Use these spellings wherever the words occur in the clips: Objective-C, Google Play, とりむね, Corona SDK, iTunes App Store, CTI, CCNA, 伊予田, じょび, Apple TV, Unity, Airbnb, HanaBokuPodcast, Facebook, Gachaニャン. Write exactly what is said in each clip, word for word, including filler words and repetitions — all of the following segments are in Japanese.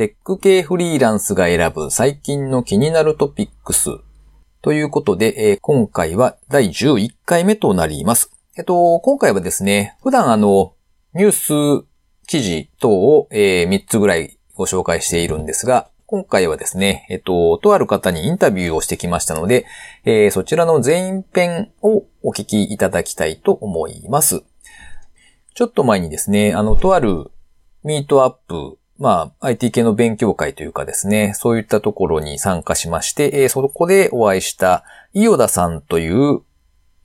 テック系フリーランスが選ぶ最近の気になるトピックスということで、えー、今回はだいじゅういっかいめとなります。えっと、今回はですね、普段あの、ニュース記事等を、えー、みっつぐらいご紹介しているんですが、今回はですね、えっと、とある方にインタビューをしてきましたので、えー、そちらの前編をお聞きいただきたいと思います。ちょっと前にですね、あの、とあるミートアップ、まあ、アイティー 系の勉強会というかですね、そういったところに参加しまして、えー、そこでお会いした、伊予田さんという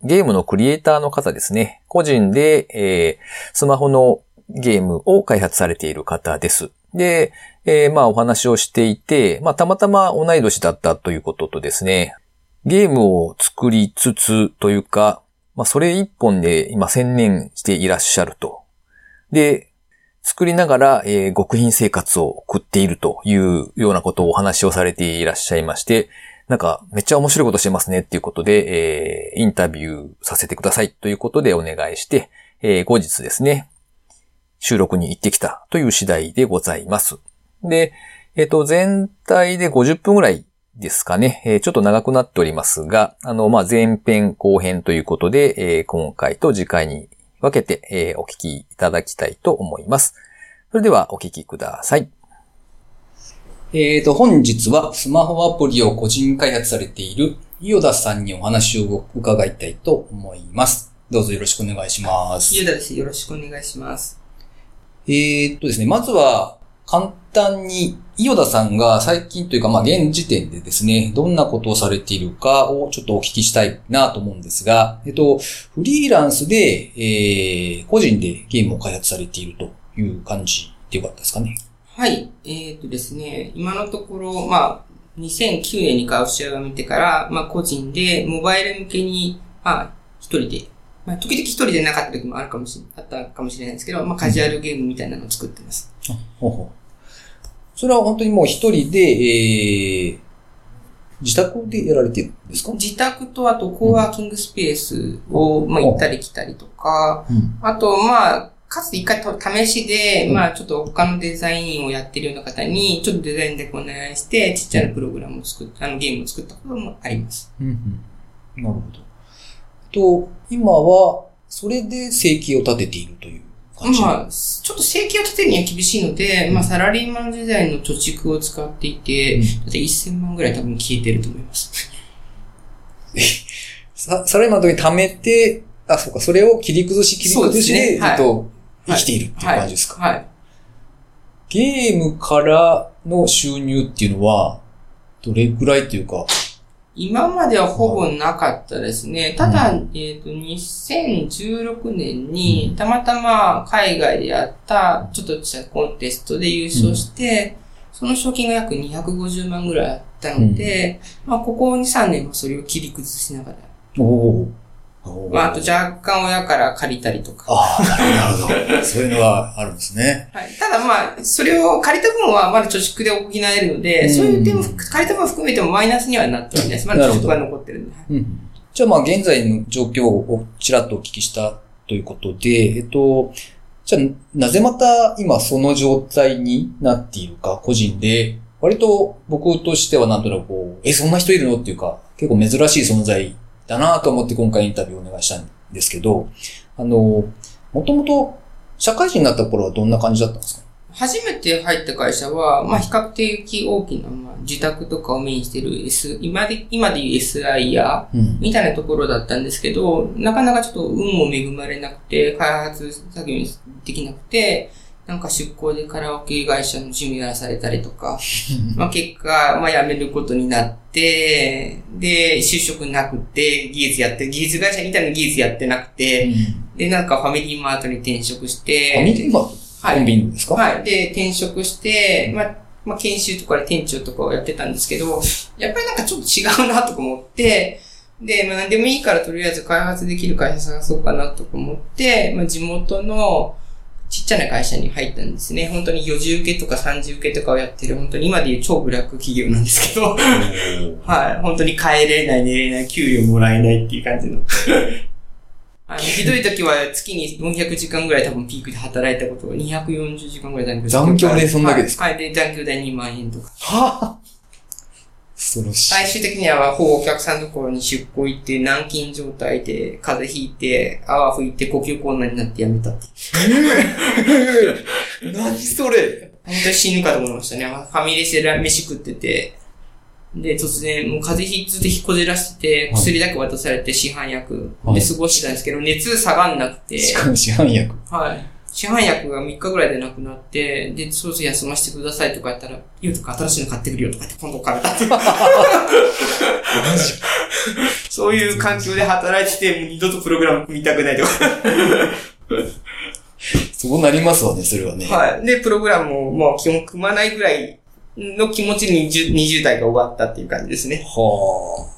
ゲームのクリエイターの方ですね。個人で、えー、スマホのゲームを開発されている方です。で、えー、まあ、お話をしていて、まあ、たまたま同い年だったということとですね、ゲームを作りつつというか、まあ、それ一本で今専念していらっしゃると。で、作りながら、えー、極貧生活を送っているというようなことをお話をされていらっしゃいまして、なんかめっちゃ面白いことしてますねっていうことで、えー、インタビューさせてくださいということでお願いして、えー、後日ですね、収録に行ってきたという次第でございます。で、えっと、全体でごじゅっぷんぐらいですかね、えー、ちょっと長くなっておりますが、あの、まあ、前編後編ということで、えー、今回と次回に分けて、えー、お聞きいただきたいと思います。それではお聞きください。えーと、本日はスマホアプリを個人開発されている伊予田さんにお話を伺いたいと思います。どうぞよろしくお願いします。伊予田です。よろしくお願いします。えーとですね、まずは簡単に伊予田さんが最近というか、まあ、現時点でですね、どんなことをされているかをちょっとお聞きしたいなと思うんですが、えっと、フリーランスで、えー、個人でゲームを開発されているという感じでよかったですかね。はい。えっとですね、今のところ、まあ、にせんきゅうねんにカウシアが見てから、まあ、個人でモバイル向けに、まあ、一人で、まあ、時々一人でなかった時もあるかもしれ、あったかもしれないですけど、まあ、カジュアルゲームみたいなのを作ってます。うん、ほうほう。それは本当にもう一人で、えー、自宅でやられてるんですか？自宅と、あとコーワーキングスペースを、まあ、行ったり来たりとか、うん、あと、まあ、かつて一回試しで、うん、まあ、ちょっと他のデザインをやってるような方に、ちょっとデザインでお願いして、ちっちゃなプログラムを作った、あの、ゲームを作ったこともあります。うんうん、なるほど。と、今は、それで生計を立てているという。まあ、ちょっと生計を立てるには厳しいので、うん、まあ、サラリーマン時代の貯蓄を使っていて、だってせんまんぐらい多分消えてると思います。サ, サラリーマンの時に貯めて、あ、そうか、それを切り崩し切り崩しで、ずっと生きているっていう感じですか。はい。はいはい、ゲームからの収入っていうのは、どれくらいというか、今まではほぼなかったですね。ただ、うん、えっと、にせんじゅうろくねんに、たまたま海外でやった、ちょっとしたコンテストで優勝して、うん、その賞金が約にひゃくごじゅうまんぐらいあったので、うん、まあ、ここにさんねんはそれを切り崩しながら。おお。まあ、あと若干親から借りたりとか。ああ、なるほど。そういうのはあるんですね。はい。ただまあ、それを借りた分はまだ貯蓄で補えるので、うん、そういう点も、借りた分含めてもマイナスにはなってるんです。まだ貯蓄は残ってるんで。うん、じゃあまあ、現在の状況をちらっとお聞きしたということで、えっと、じゃあなぜまた今その状態になっているか、個人で、割と僕としてはなんとなくこう、え、そんな人いるのっていうか、結構珍しい存在だなぁと思って今回インタビューをお願いしたんですけど、あの、もともと社会人になった頃はどんな感じだったんですか？初めて入った会社は、まあ、比較的大きな、まあ、自宅とかをメインしてる S、今で、今でいう エスアイ や、みたいなところだったんですけど、うん、なかなかちょっと運も恵まれなくて、開発作業できなくて、なんか出向でカラオケ会社の事務やらされたりとか、まあ結果、まあ辞めることになって、で、就職なくて、技術やって、技術会社みたいな技術やってなくて、うん、で、なんかファミリーマートに転職して、ファミリーマート？はい。コンビニですか？はい。で、転職して、まあ、まあ研修とかで店長とかをやってたんですけど、やっぱりなんかちょっと違うなとか思って、で、まあ何でもいいからとりあえず開発できる会社探そうかなとか思って、まあ地元の、ちっちゃな会社に入ったんですね。本当によじ受けとかさんじ受けとかをやってる、本当に今でいう超ブラック企業なんですけど、はい、本当に帰れない、寝れない、給料もらえないっていう感じのあのひどい時は月によんひゃくじかんぐらい多分ピークで働いたことがにひゃくよんじゅうじかんぐらい残業してる。残業でそんだけですか？はい。で、残業代にまんえんとか。はぁ、恐ろしい。最終的にはほぼお客さんのところに出向行って、軟禁状態で、風邪ひいて、泡吹いて、呼吸困難になってやめたって。えぇ、ー、何それ、本当に死ぬかと思いましたね。ファミレスで飯食ってて、で、突然、もう風邪ひずでひこじらせて、薬だけ渡されて、市販薬で過ごしてたんですけど、はい、熱下がんなくて。しかも市販薬、はい。市販薬がみっかぐらいでなくなって、で、そろそろ休ませてくださいとかやったら、ゆうとか新しいの買ってくるよとかって今度買ったって。そういう環境で働いてて、もう二度とプログラム組みたくないとか。そうなりますわね、それはね。はい。で、プログラムをもう基本組まないぐらいの気持ちに 20, 20代が終わったっていう感じですね。はぁ。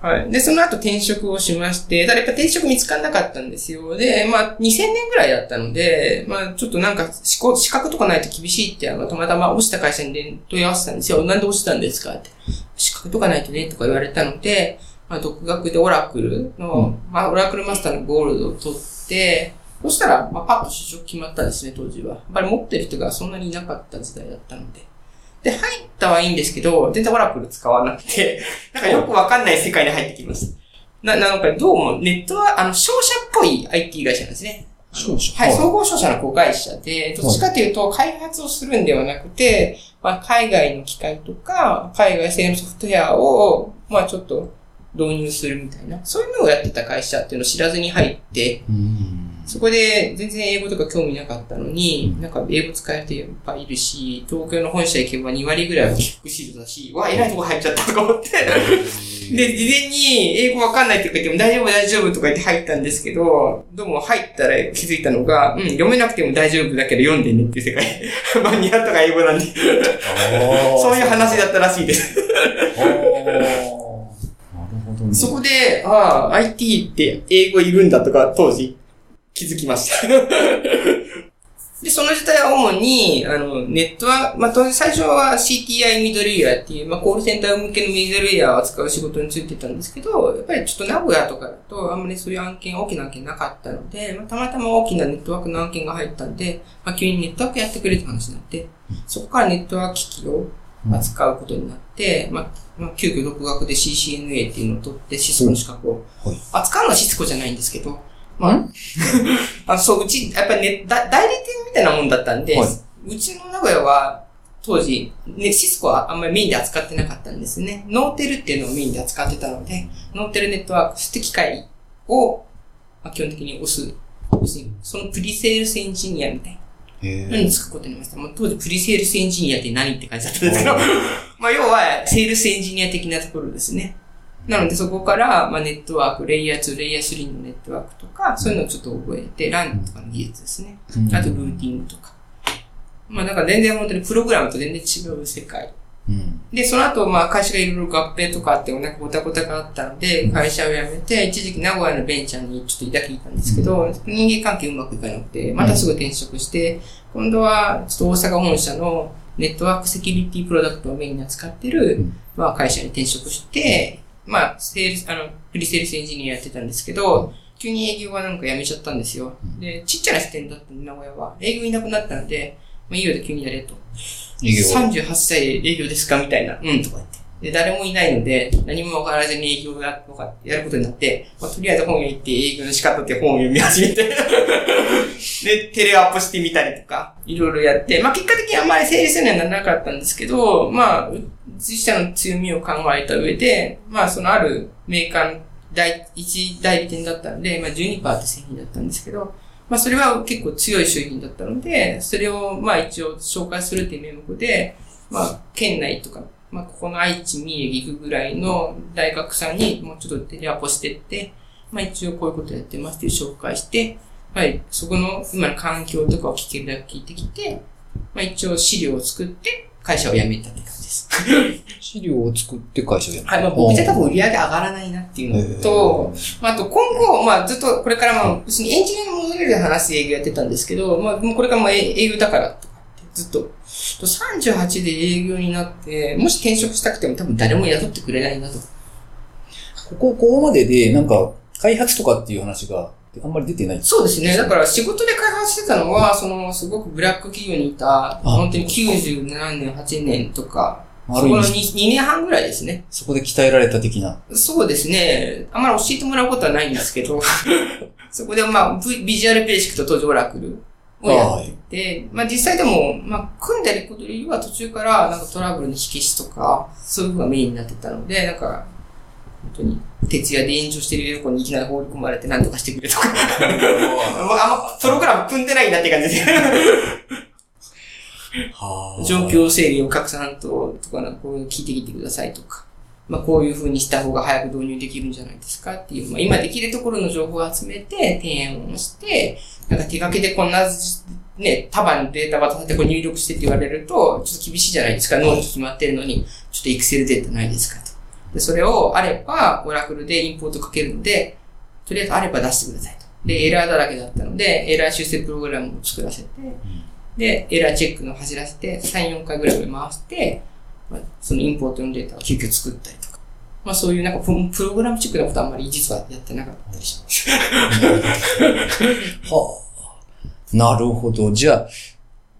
はい。で、その後転職をしまして、ただやっぱ転職見つからなかったんですよ。で、まあ、にせんねんぐらいだったので、まあ、ちょっとなんか、資格とかないと厳しいって、あの、たまたま落ちた会社に問い合わせたんですよ。なんで落ちたんですかって。資格とかないとね、とか言われたので、まあ、独学でオラクルの、うん、まあ、オラクルマスターのゴールドを取って、そしたら、まあ、パッと就職決まったんですね、当時は。やっぱり持ってる人がそんなにいなかった時代だったので。で、入ったはいいんですけど、全然オラクル使わなくて、なんかよくわかんない世界に入ってきます。な、なんかどうもネットは、あの、商社っぽい アイティー 会社なんですね。商社、はい、総合商社の子会社で、どっちかというと開発をするんではなくて、まあ、海外の機械とか、海外製のソフトウェアを、まあちょっと導入するみたいな、そういうのをやってた会社っていうのを知らずに入って、うん、そこで全然英語とか興味なかったのに、なんか英語使える人いっぱいいるし、東京の本社行けばにわりぐらいは福祉だし、わ、偉いとこ入っちゃったとか思って。で、事前に英語わかんないって言っても大丈夫大丈夫とか言って入ったんですけど、どうも入ったら気づいたのが、うん、読めなくても大丈夫だけど読んでねっていう世界。まあ、ニャとか英語なんで。そういう話だったらしいです。そこで、ああ、アイティー って英語いるんだとか、当時。気づきました。で、その時代は主に、あの、ネットは、まあ、当然最初は シーティーアイ ミドルイヤーっていう、まあ、コールセンター向けのミドルイヤーを扱う仕事についてたんですけど、やっぱりちょっと名古屋とかだと、あんまりそういう案件、大きな案件なかったので、まあ、たまたま大きなネットワークの案件が入ったんで、まあ、急にネットワークやってくれって話になって、そこからネットワーク機器を扱うことになって、まあ、まあ、急遽独学で シーシーエヌエー っていうのを取って、シスコの資格を、はい、扱うのはシスコじゃないんですけど、まあ、あ、そう、うち、やっぱりね、代理店みたいなもんだったんで、はい、うちの名古屋は、当時、ね、シスコはあんまりメインで扱ってなかったんですね。ノーテルっていうのをメインで扱ってたので、ノーテルネットワークスって機械を、まあ、基本的に押す。そのプリセールスエンジニアみたいな。何につくことになりました。もう当時プリセールスエンジニアって何って感じだったんですけど、まあ、要は、セールスエンジニア的なところですね。なのでそこから、まあ、ネットワーク、レイヤーツー、レイヤースリーのネットワークとか、そういうのをちょっと覚えて、ランとかの技術ですね。あと、ルーティングとか。まあ、なんか全然本当にプログラムと全然違う世界。うん、で、その後、まあ、会社がいろいろ合併とかあって、なんかごたごたがあったので、会社を辞めて、一時期名古屋のベンチャーにちょっと抱きいたんですけど、人間関係うまくいかなくて、またすぐ転職して、今度は、ちょっと大阪本社のネットワークセキュリティプロダクトをメインに扱ってる、まあ、会社に転職して、まあ、セールス、あの、プリセールスエンジニアやってたんですけど、急に営業はなんか辞めちゃったんですよ。で、ちっちゃな支店だったんで、名古屋は。営業いなくなったんで、まあ、いいよで急にやれと。営業さんじゅうはっさいで営業ですかみたいな。うん、とか言って。で、誰もいないので、何もわからずに営業やることになって、まあ、とりあえず本を行って営業の仕方って本を読み始めて。で、テレアポしてみたりとか、いろいろやって、まあ、結果的にあんまりセールスにはならなかったんですけど、まあ、自社の強みを考えた上で、まあ、そのあるメーカーの第一代理店だったんで、まあ、じゅうにパーセント って製品だったんですけど、まあ、それは結構強い商品だったので、それを、まあ、一応紹介するっていう名目で、まあ、県内とか、まあ、ここの愛知、三重、岐阜ぐらいの大学さんに、もうちょっとテレアポしてって、まあ、一応こういうことやってますっていう紹介して、はい、そこの今の環境とかを聞けるだけ聞いてきて、まあ、一応資料を作って会社を辞めたって感じです。資料を作って会社を辞めた。はい、まあ僕じゃ多分売り上げ上がらないなっていうのと、まああと今後、まあずっとこれからまあ、別にエンジニアに戻れる話で営業やってたんですけど、まあもうこれからも営業だからとかってずっと、さんじゅうはちで営業になって、もし転職したくても多分誰も雇ってくれないなと。ここ、ここまででなんか開発とかっていう話が、ってあんまり出てない。そうですね。だから仕事で開発してたのは、その、すごくブラック企業にいた、本当にきゅうじゅうななねん、はちねんとか、そこの に, にねんはんぐらいですね。そこで鍛えられた的な。そうですね。あんまり教えてもらうことはないんですけど、そこでまあ、ビジュアルベーシックと登場オラクルをやってて、あまあ実際でも、まあ、組んでることよりは途中からなんかトラブルの引き出しとか、そういうのがメインになってたので、なんか、本当に、徹夜で炎上してる旅行にいきなり放り込まれて何とかしてくれとか。もうあんま、プログラム組んでないなって感じで。は状況整理を拡散と、とか、こう聞いてきてくださいとか。まあ、こういう風にした方が早く導入できるんじゃないですかっていう。まあ、今できるところの情報を集めて、提案をして、なんか手掛けでこんな、ね、束のデータ渡されてこれ入力してって言われると、ちょっと厳しいじゃないですか。納期決まってるのに、ちょっとエクセルデータないですかと。で、それをあれば、オラクルでインポートかけるので、とりあえずあれば出してくださいと。で、エラーだらけだったので、エラー修正プログラムを作らせて、で、エラーチェックの走らせて、さん、よんかいぐらい回して、まあ、そのインポートのデータを急遽作ったりとか。まあそういうなんかプログラムチックなことはあんまり実はやってなかったりします。はあ、なるほど。じゃあ、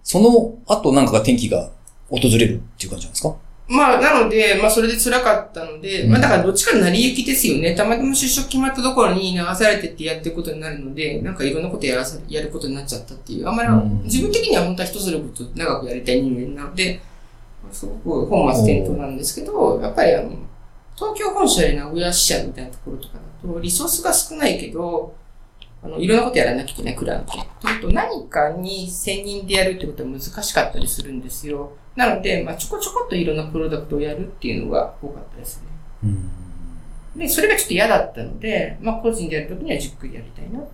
その後なんかが天気が訪れるっていう感じなんですか？まあ、なので、まあ、それで辛かったので、まあ、だからどっちかに成り行きですよね。たまにも就職決まったところに流されてってやってることになるので、なんかいろんなことやらさ、やることになっちゃったっていう。あんまり、自分的には本当は一つのこと長くやりたい人間なので、すごく本末転倒なんですけど、やっぱりあの、東京本社や名古屋支社みたいなところとかだと、リソースが少ないけど、あの、いろんなことやらなきゃいけないクラウンって。というと、何かに専任でやるってことは難しかったりするんですよ。なので、まあ、ちょこちょこっといろんなプロダクトをやるっていうのが多かったですね。うん、で、それがちょっと嫌だったので、まあ、個人でやるときにはじっくりやりたいなと。うん、ま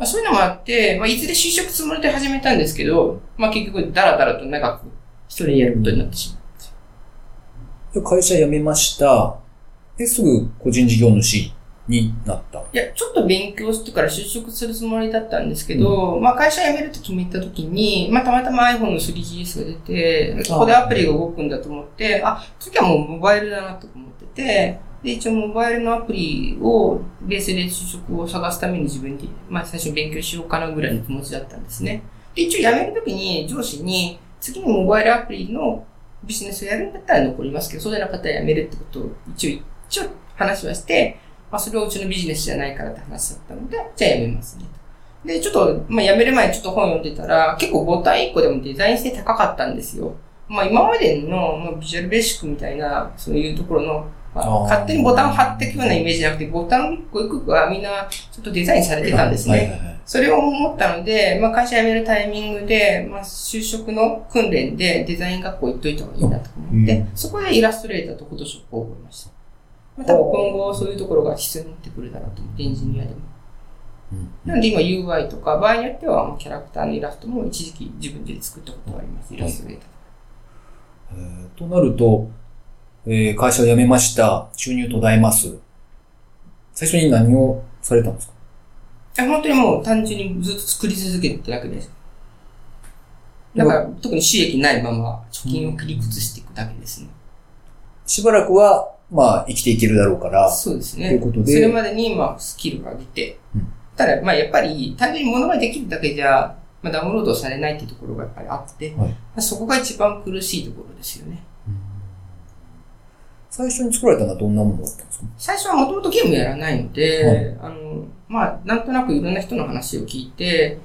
あ、そういうのもあって、まあ、いずれ就職つもりで始めたんですけど、まあ、結局、だらだらと長く一人でやることになってしまった。会社辞めました。で、すぐ個人事業主になった。いや、ちょっと勉強してから就職するつもりだったんですけど、うん、まあ会社辞めると決めた時に、まあたまたま iPhone の スリージーエス が出て、ここでアプリが動くんだと思って、あ、次はもうモバイルだなと思ってて、で、一応モバイルのアプリをベースで就職を探すために自分で、まあ最初勉強しようかなぐらいの気持ちだったんですね。で、一応辞める時に上司に、次にモバイルアプリのビジネスをやるんだったら残りますけど、そうじゃなかったら辞めるってことを一応、一応話はして、まあ、それはうちのビジネスじゃないからって話だったので、じゃあやめますね。で、ちょっと、まあ、やめる前にちょっと本読んでたら、結構ボタンいっこでもデザイン性高かったんですよ。まあ、今までの、まあ、ビジュアルベーシックみたいな、そういうところの、まあ、勝手にボタンを貼っていくようなイメージじゃなくて、ボタンいっこいっこはみんなちょっとデザインされてたんですね。はいはいはい、それを思ったので、まあ、会社辞めるタイミングで、まあ、就職の訓練でデザイン学校行っといた方がいいなと思って、うん、そこでイラストレーターとフォトショップを覚えました。まあ、多分今後そういうところが必要になってくるだろうと思って、エンジニアでも。うん、なので今 ユーアイ とか、場合によってはキャラクターのイラストも一時期自分で作ったことがあります。イラストレーターとか。えー、となると、えー、会社を辞めました。収入途絶えます。最初に何をされたんですか？本当にもう単純にずっと作り続けてるだけです。だから特に収益ないまま貯金を切り崩していくだけですね。うん、しばらくはまあ、生きていけるだろうから。そうですね。ということで。それまでに、まあ、スキルを上げて。うん、ただ、まあ、やっぱり、単純に物ができるだけじゃ、まあ、ダウンロードされないっていうところがやっぱりあって、はい、まあ、そこが一番苦しいところですよね。うん、最初に作られたのはどんなものだったんですか？最初はもともとゲームやらないので、はい、あの、まあ、なんとなくいろんな人の話を聞いて、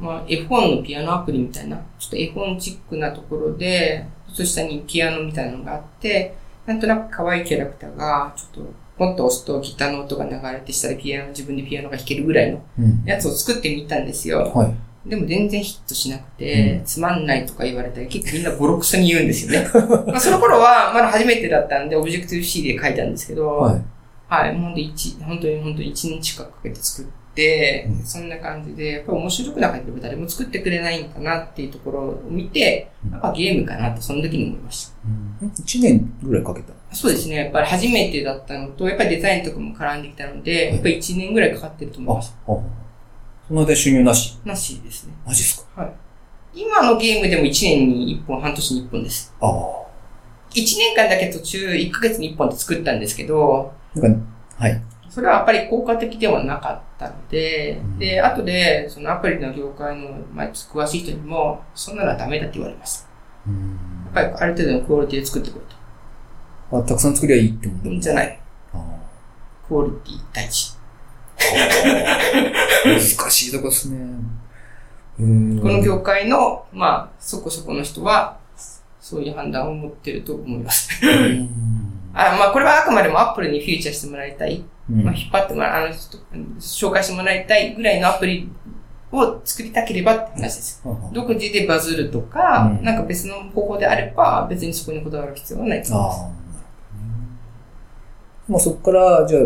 まあ、絵本のピアノアプリみたいな、ちょっと絵本チックなところで、その下にピアノみたいなのがあって、なんとなく可愛いキャラクターが、ちょっと、ポンと押すとギターの音が流れてしたらピアノ、自分でピアノが弾けるぐらいのやつを作ってみたんですよ。うん、はい、でも全然ヒットしなくて、うん、つまんないとか言われたら結構みんなボロクソに言うんですよね。まあその頃はまだ初めてだったんで、オブジェクティブ C で書いたんですけど、はい。はい、ほんと一、本当に本当にいちにち近くかけて作って、うん、そんな感じで、やっぱ面白くなかったら誰も作ってくれないんかなっていうところを見て、やっぱゲームかなってその時に思いました。うん、いちねんぐらいかけた？そうですね。やっぱり初めてだったのと、やっぱりデザインとかも絡んできたので、やっぱりいちねんぐらいかかってると思います。あ、はあ、その間収入なし？なしですね。マジですか？はい。今のゲームでもいちねんにいっぽん、半年にいっぽんです。ああ。いちねんかんだけ途中、いっかげつにいっぽんって作ったんですけど、なんか、はい。それはやっぱり効果的ではなかったので、うん、で、後で、そのアプリの業界の、まあ、詳しい人にも、そんなのはダメだって言われました。うん、やっぱりある程度のクオリティで作ってくれと。あ、たくさん作りゃいいってことじゃない。あ、クオリティ大事。難しいとこですね。うん。この業界の、まあ、そこそこの人は、そういう判断を持ってると思います。あ、まあ、これはあくまでもアップルにフィーチャーしてもらいたい。うん、まあ、引っ張ってもらう、あの、紹介してもらいたいぐらいのアプリを作りたければって話です。うん、独自でバズるとか、うん、なんか別の方法であれば、別にそこにこだわる必要はないと思います。あうん、まあ、そこから、じゃあ、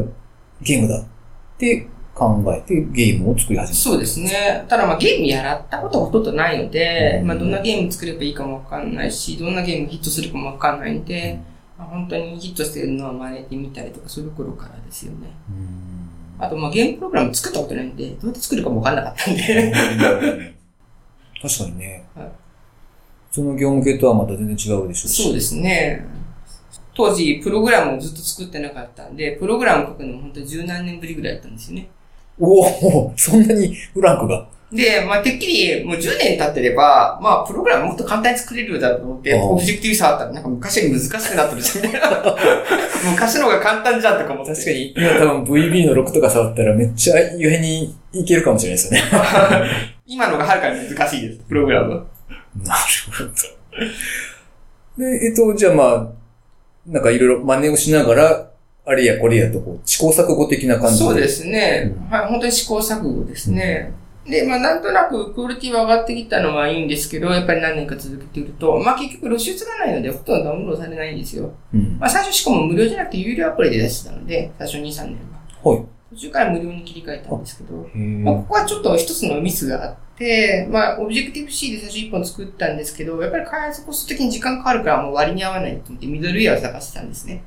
ゲームだって考えてゲームを作り始めた。そうですね。ただ、まあ、ゲームやらったことはほとんどないので、うん、まあ、どんなゲーム作ればいいかもわかんないし、どんなゲームヒットするかもわかんないんで、うん本当にヒットしてるのは真似てみたりとかそういうところからですよね。うんあとまあゲームプログラム作ったことないんでどうやって作るかも分かんなかったんで。確かにね。はい。その業務系とはまた全然違うでしょうし。そうですね。当時プログラムをずっと作ってなかったんでプログラム書くのも本当に十何年ぶりぐらいだったんですよね。おおそんなにフランクが。で、まあ、てっきり、もうじゅうねん経ってれば、まあ、プログラムもっと簡単に作れるようだと思って、オブジェクティブさあったら、なんか昔より難しくなってるじゃん、みたいな。昔の方が簡単じゃんとか思って。確かに、今多分 ブイビー のろくとか触ったら、めっちゃゆえにいけるかもしれないですよね。今のがはるかに難しいです、プログラムは。なるほど。で、えっと、じゃあまあ、なんかいろいろ真似をしながら、あれやこれやとこう、試行錯誤的な感じで。そうですね。うん、はい、本当に試行錯誤ですね。うんで、まあなんとなくクオリティは上がってきたのはいいんですけど、やっぱり何年か続けていると、まあ結局露出がないのでほとんどダウンロードされないんですよ。うん、まあ最初しかも無料じゃなくて有料アプリで出してたので、最初に、さんねんは。はい。途中から無料に切り替えたんですけど、まあここはちょっと一つのミスがあって、まあオブジェクティブ C で最初一本作ったんですけど、やっぱり開発コスト的に時間かかるからもう割に合わないと思ってミドルウェアを探してたんですね。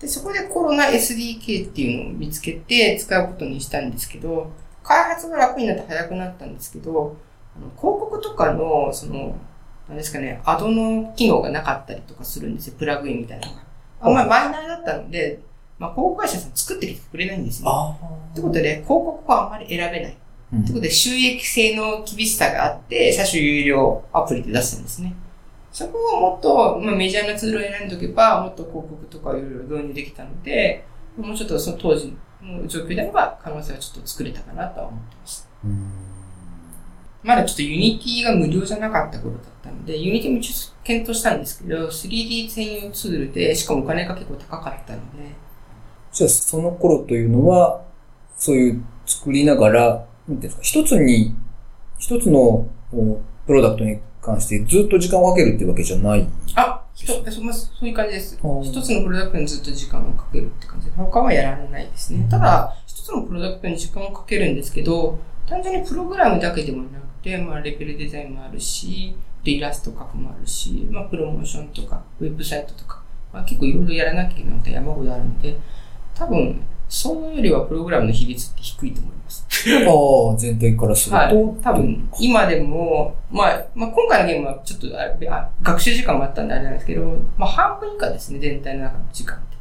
で、そこでコロナ エスディーケー っていうのを見つけて使うことにしたんですけど、開発が楽になって早くなったんですけど、あの広告とかの、その、何ですかね、アドの機能がなかったりとかするんですよ、プラグインみたいなのが。あんまりマイナーだったので、まあ、広告会社さん作ってきてくれないんですよ。あってことで、ね、広告はあんまり選べない。うん、ってことで、収益性の厳しさがあって、最初有料アプリで出したんですね。そこをもっと、まあ、メジャーなツールを選んでおけば、もっと広告とかをいろいろ導入できたので、もうちょっとその当時の、状況であれば可能性はちょっと作れたかなとは思ってました。うんまだちょっとユニティが無料じゃなかった頃だったので、ユニティも検討したんですけど、スリーディー 専用ツールで、しかもお金が結構高かったので。じゃあその頃というのは、そういう作りながら、なんていうんですか、一つに、一つのプロダクトに関してずっと時間をかけるっていうわけじゃない。あひとそ、まあ、そういう感じです。一つのプロダクトにずっと時間をかけるって感じで、他はやらないですね。ただ、一つのプロダクトに時間をかけるんですけど、単純にプログラムだけでもなくて、まあ、レベルデザインもあるし、イラスト描くもあるし、まあ、プロモーションとか、ウェブサイトとか、まあ、結構いろいろやらなきゃいけないことは山ほどあるんで、多分、それよりはプログラムの比率って低いと思います。ああ、全体からすると。はい。多分、今でも、まあ、まあ、今回のゲームはちょっとあ、学習時間もあったんであれなんですけど、まあ、半分以下ですね、全体の中の時間って。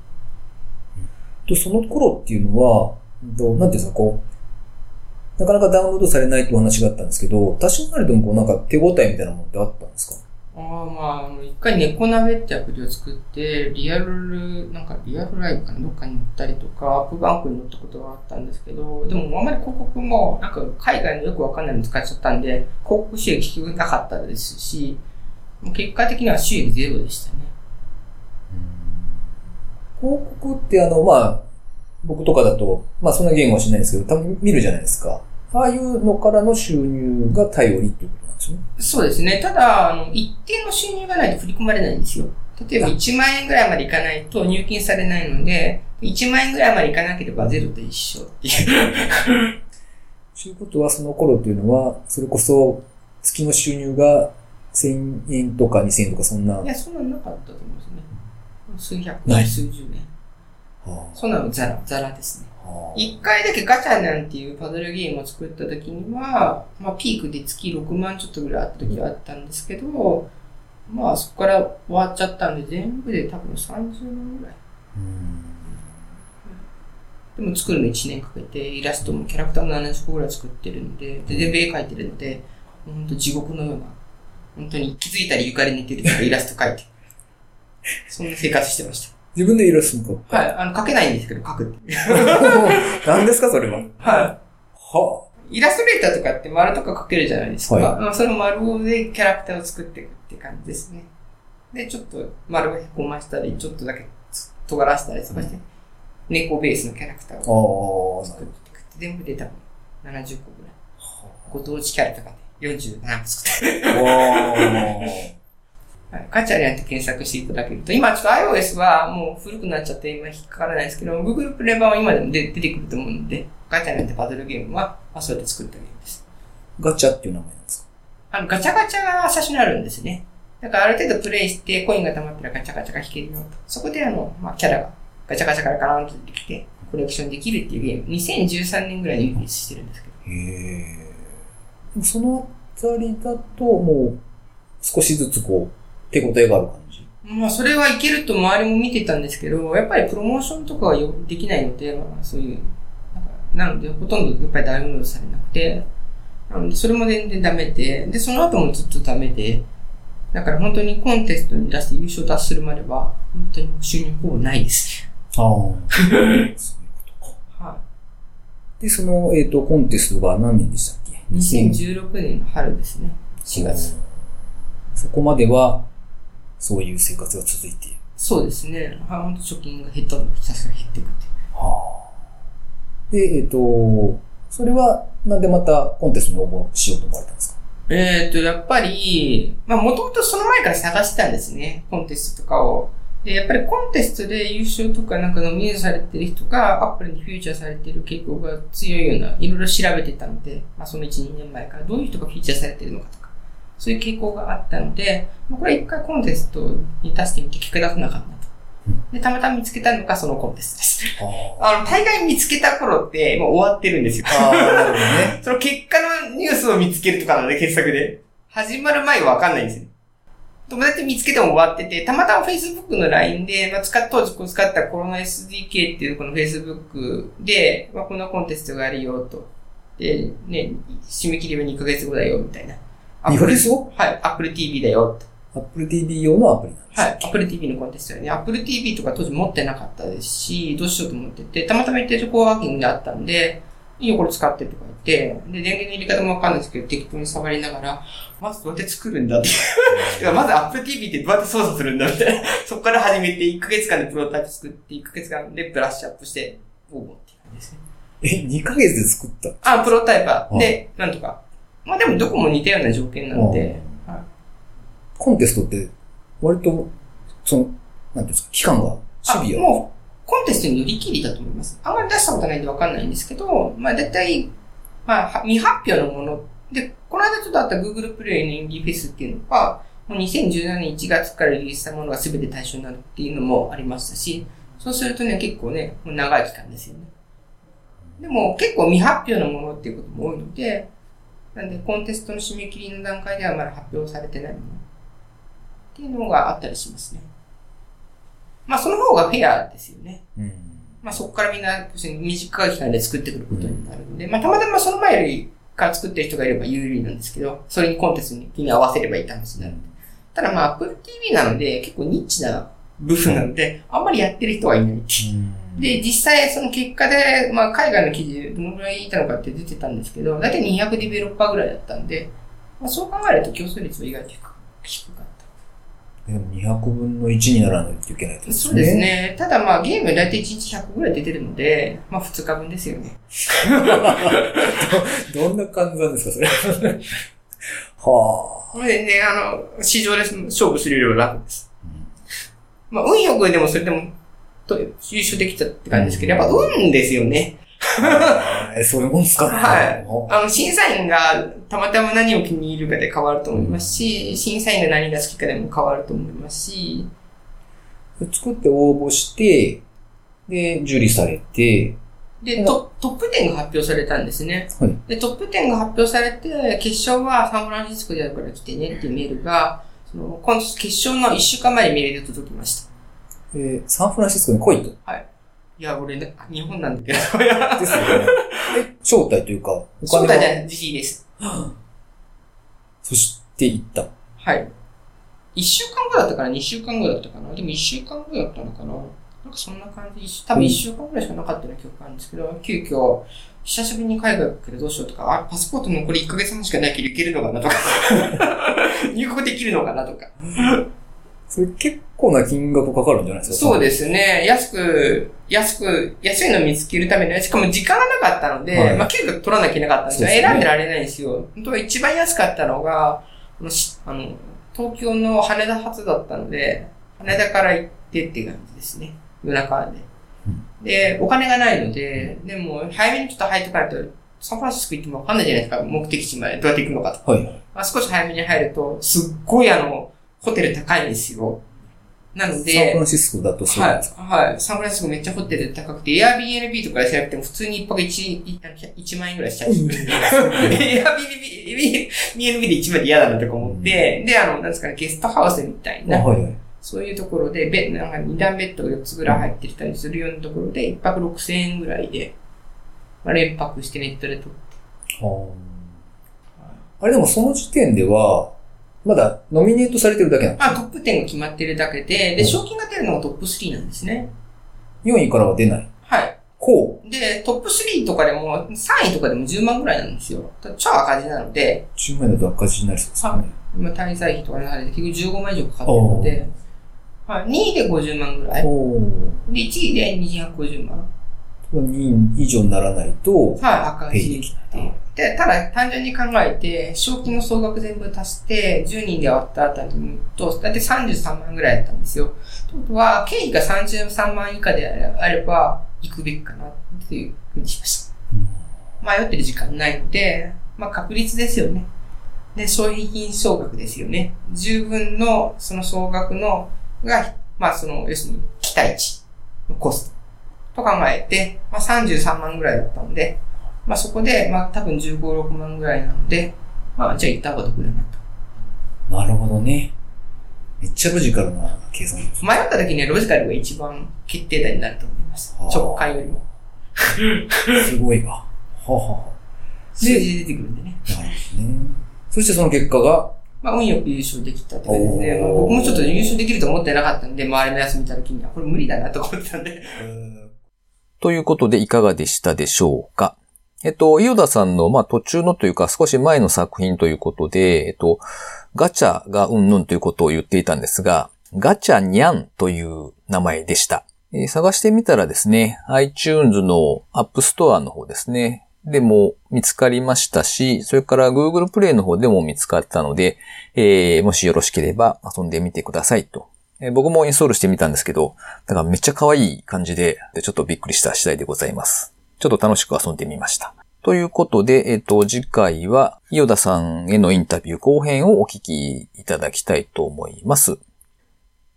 と、その頃っていうのは、どう、なんていうんですか、こう、なかなかダウンロードされないってお話があったんですけど、多少なりともこう、なんか手応えみたいなものってあったんですか？ああ、まあ、一回猫鍋ってアプリを作って、リアル、なんかリアルライブかな、どっかに乗ったりとか、アップバンクに乗ったことがあったんですけど、でもあんまり広告も、なんか海外のよくわかんないの使っちゃったんで、広告収益結局なかったですし、結果的には収益ゼロでしたね。広告ってあの、まあ、僕とかだと、まあそんな言語はしないんですけど、多分見るじゃないですか。ああいうのからの収入が頼りっていうことなんですね。そうですね。ただ、あの、一定の収入がないと振り込まれないんですよ。例えばいちまんえんぐらいまでいかないと入金されないので、いちまんえんぐらいまでいかなければゼロと一緒っていう。ということは、その頃というのは、それこそ月の収入がせんえんとかにせんえんとかそんな。いや、そんなのなかったと思うんですね。数百円、数十円。はあ、そんなのザラ、ザラですね。一回だけガチャなんていうパズルゲームを作った時には、まあピークで月ろくまんちょっとぐらいあった時はあったんですけど、まあそこから終わっちゃったんで、全部で多分さんじゅうまんぐらい。うでも作るのいちねんかけて、イラストもキャラクターもななじゅっこぐらい作ってるので、で全部絵描いてるので、ほんと地獄のような、本当に気づいたら床で寝てるとかイラスト描いて、そんな生活してました。自分でイラストも描く？はい、あの描けないんですけど描くっていう。何ですかそれは？はい。はあ。イラストレーターとかって丸とか描けるじゃないですか。はい、まあ、その丸をでキャラクターを作っていくって感じですね。で、ちょっと丸をへこましたり、ちょっとだけ尖らせたりとかして、うん、猫ベースのキャラクターを作っていくって、全部で多分ななじゅっこぐらい。ご当地キャラとかでよんじゅうななこ作ってる。おー。ガチャリアンって検索していただけると、今ちょっと iOS はもう古くなっちゃって今引っかからないですけど、Google プレイ版は今でも出てくると思うので、ガチャリアンってバトルゲームは、まあ、それで作ったゲームです。ガチャっていう名前なんですか？あの、ガチャガチャが最初にあるんですね。だからある程度プレイしてコインが溜まったらガチャガチャが引けるよと。そこであの、まあ、キャラがガチャガチャからガランと出てきてコレクションできるっていうゲーム、にせんじゅうさんねんぐらいにリリースしてるんですけど。へー。そのあたりだともう少しずつこう、手応えがある感じ。まあそれはいけると周りも見てたんですけど、やっぱりプロモーションとかはできないので、まあそういう、なのでほとんどやっぱりダウンロードされなくて、なのでそれも全然ダメで、でその後もずっとダメで、だから本当にコンテストに出して優勝達するまでは本当に収入ほぼないですね。ああ、そういうことか。はい。でそのえっとコンテストが何年でしたっけ？にせんじゅうろくねんの春ですね。しがつ。そこまでは。そういう生活が続いている。そうですね。はい、本当貯金が減ったので、ひたすら減っていくっていう。はあ。で、えっ、ー、と、それはなんでまたコンテストに応募しようと思われたんですか？えっ、ー、と、やっぱり、まあ、もともとその前から探してたんですね。コンテストとかを。で、やっぱりコンテストで優勝とかなんかノミネートされてる人がアップルにフィーチャーされてる傾向が強いような、いろいろ調べてたので、まあ、そのいち、にねんまえからどういう人がフィーチャーされてるのかとか。そういう傾向があったので、これ一回コンテストに出してみて結果出せなかったと。で、たまたま見つけたのがそのコンテストです。あの、大概見つけた頃ってもう終わってるんですよ。あ、なるほどね。その結果のニュースを見つけるとかなので、検索で。始まる前はわかんないんですよ。友達見つけても終わってて、たまたま Facebook の ライン で、まあ、使っ当時こう使ったコロナ エスディーケー っていうこの Facebook で、まあ、こんなコンテストがあるよと。で、ね、締め切りはにかげつごだよ、みたいな。にかげつご？はい。Apple ティーブイ だよ。Apple ティーブイ 用のアプリなんですか？はい。Apple ティーブイ のコンテストよね。Apple ティーブイ とか当時持ってなかったですし、どうしようと思ってて、たまたま行ってるコワーキングであったんで、いいよこれ使ってとか言って、で、電源の入れ方もわかんないですけど、適当に触りながら、まずどうやって作るんだって。まず Apple ティーブイ ってどうやって操作するんだみたいな。そこから始めて、いっかげつかんでプロトタイプ作って、いっかげつかんでブラッシュアップして、応募って感じですね。え、にかげつで作った？あ、プロタイパー。で、なんとか。まあでもどこも似たような条件なので、はい、コンテストって割とそのなんていうんですか期間がシビア。もうコンテストに乗り切りだと思います。あんまり出したことないんでわかんないんですけど、まあだいたいまあ未発表のものでこの間ちょっとあった Google プレイのインディーフェスっていうのはもうにせんじゅうななねんいちがつからリリースしたものが全て対象になるっていうのもありましたし、そうするとね結構ねもう長い期間ですよね。でも結構未発表のものっていうことも多いので。なんで、コンテストの締め切りの段階ではまだ発表されてないものっていうのがあったりしますね。まあ、その方がフェアですよね。うん、まあ、そこからみんな短い期間で作ってくることになるので、うん、まあ、たまたまその前よりから作ってる人がいれば有利なんですけど、それにコンテストに合わせればいい話になるので。ただ、まあ、Apple ティーブイ なので、結構ニッチな部分なので、あんまりやってる人はいない。うんで、実際その結果で、まあ海外の記事どのくらいいたのかって出てたんですけど、だいたいにひゃくディベロッパーぐらいだったんで、まあ、そう考えると競争率は意外と低かった。でもにひゃくぶんのいちにならないといけないですね。そうですね。ただまあゲームだいたいいちにちひゃっこぐらい出てるので、まあふつかぶんですよね。ど, どんな感じなんですか、それ。はぁ。これね、あの、市場で勝負するよりは楽です。うん、まあ運よくでもそれでも、と優勝できたって感じですけど、やっぱ運ですよね。そういうもんすかね。はい。あの、審査員がたまたま何を気に入るかで変わると思いますし、審査員が何が好きかでも変わると思いますし。作って応募して、で、受理されて、で、トップじゅうが発表されたんですね。はい。で、トップじゅうが発表されて、決勝はサンフランシスコであるから来てねっていうメールが、その、今度決勝のいっしゅうかんまえにメールで届きました。えー、サンフランシスコに来いと。はい。いや、俺、ね、日本なんだけど。ですよね。え、招待というか、お金招待じゃない、自費です。そして行った。はい。いっしゅうかんごだったかな ?に 週間後だったかなでもいっしゅうかんごだったのかななんかそんな感じ。多分いっしゅうかんぐらいしかなかったような記憶があるんですけど、急遽、久しぶりに海外行くけどどうしようとか、あ、パスポートもこれいっかげつはんしかないけど行けるのかなとか、入国できるのかなとか。それ結構な金額かかるんじゃないですか。そうですね。安く、安く、安いの見つけるために、しかも時間がなかったので、はい、まあ結構取らなきゃいけなかったんですよ。ですね、選んでられないんですよ。本当は一番安かったのが、あの、あの東京の羽田発だったので、羽田から行ってっていう感じですね。夜中で。うん、で、お金がないので、でも早めにちょっと入ってかないと、サンフランシスコ行ってもわかんないじゃないですか。目的地までどうやって行くのかと。はい、まあ、少し早めに入ると、すっごいあの、ホテル高いんですよ。なので。サンフランシスコだとそうなんですか？はい。はい。サンフランシスコめっちゃホテル高くて、Airbnb とかで調べても普通に一泊いちまん円くらいしちゃうし。Airbnb でいちまんで嫌だなとか思って、うん、で、あの、なんですかね、ゲストハウスみたいな。はいはい、そういうところで、ベなんかに段ベッドがよっつぐらい入ってきたりするようなところで、いっぱくろくせんえんぐらいで、まあ、連泊してネットで撮って。はあ。あれでもその時点では、まだノミネートされてるだけなんですか？あ、トップじゅうが決まってるだけで、で、賞金が出るのがトップスリーなんですね。よんいからは出ない。はい。こう。で、トップスリーとかでも、さんいとかでもじゅうまんぐらいなんですよ。超赤字なので。じゅうまんだと赤字になりそうですね。今、滞在費とかになるで、結局じゅうごまん以上かかってるので、はい、にいでごじゅうまんぐらい。おで、いちいでにひゃくごじゅうまん。にい以上にならないと、はい、赤字って。で、ただ単純に考えて、賞金の総額全部足して、じゅうにんで割ったあたりにと、だいたいさんじゅうさんまんぐらいだったんですよ。ということは、経費がさんじゅうさんまん以下であれば、行くべきかなっていうふうにしました。うん、迷ってる時間ないので、まあ確率ですよね。で、消費品総額ですよね。じゅうぶんのその総額の、が、まあその、要するに期待値のコストと考えて、まあさんじゅうさんまんぐらいだったので、まあそこで、まあ多分じゅうご、ろくまんぐらいなので、まあじゃあ行った方が得だなと。なるほどね。めっちゃロジカルな計算です。迷った時にはロジカルが一番決定打になると思います。直感よりも。すごいわ。はあ、はあ、数字出てくるんでね。なるほどね。そしてその結果がまあ運よく優勝できたって感じですね。まあ、僕もちょっと優勝できると思ってなかったんで、周りの休みた時にはこれ無理だなと思ってたんで。ということでいかがでしたでしょうか？えっと、伊與田さんの、まあ、途中のというか、少し前の作品ということで、えっと、ガチャがうんぬんということを言っていたんですが、ガチャニャンという名前でした。えー、探してみたらですね、iTunes の App Store の方ですね、でも見つかりましたし、それから Google Play の方でも見つかったので、えー、もしよろしければ遊んでみてくださいと。えー、僕もインストールしてみたんですけど、だからめっちゃ可愛い感じで、ちょっとびっくりした次第でございます。ちょっと楽しく遊んでみました。ということで、えっと、次回は、伊與田さんへのインタビュー後編をお聞きいただきたいと思います。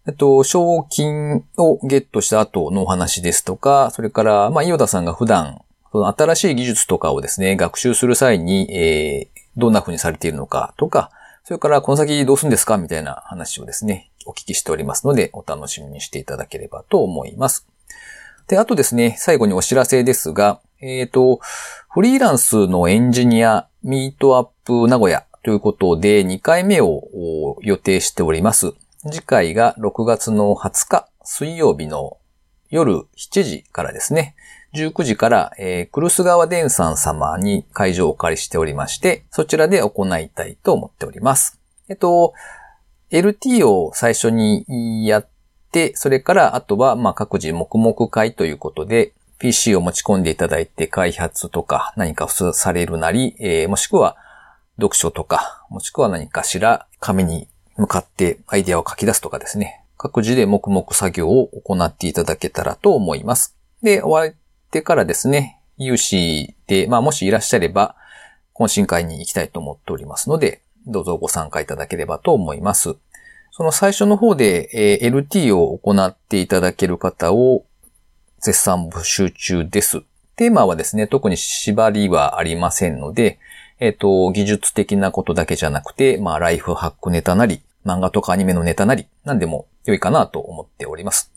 えっと、賞金をゲットした後のお話ですとか、それから、まあ、伊與田さんが普段、その新しい技術とかをですね、学習する際に、えー、どんな風にされているのかとか、それから、この先どうするんですかみたいな話をですね、お聞きしておりますので、お楽しみにしていただければと思います。で、あとですね、最後にお知らせですが、えっと、フリーランスのエンジニア、ミートアップ名古屋ということでにかいめを予定しております。次回がろくがつのはつか、水曜日の夜しちじからですね、じゅうくじから、えー、クルス川電産様に会場をお借りしておりまして、そちらで行いたいと思っております。えっと、エルティー を最初にやって、で、それから、あとは、ま、各自、黙々会ということで、ピーシー を持ち込んでいただいて、開発とか、何かされるなり、えー、もしくは、読書とか、もしくは何かしら、紙に向かってアイデアを書き出すとかですね。各自で黙々作業を行っていただけたらと思います。で、終わってからですね、有志で、まあ、もしいらっしゃれば、懇親会に行きたいと思っておりますので、どうぞご参加いただければと思います。その最初の方で エルティー を行っていただける方を絶賛募集中です。テーマはですね、特に縛りはありませんので、えっと、技術的なことだけじゃなくて、まあ、ライフハックネタなり、漫画とかアニメのネタなり、何でも良いかなと思っております。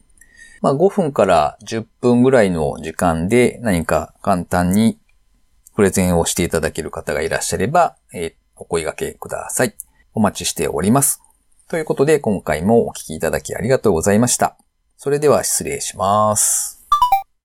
まあごふんからじゅっぷんぐらいの時間で何か簡単にプレゼンをしていただける方がいらっしゃれば、えー、お声掛けください。お待ちしております。ということで今回もお聞きいただきありがとうございました。それでは失礼します。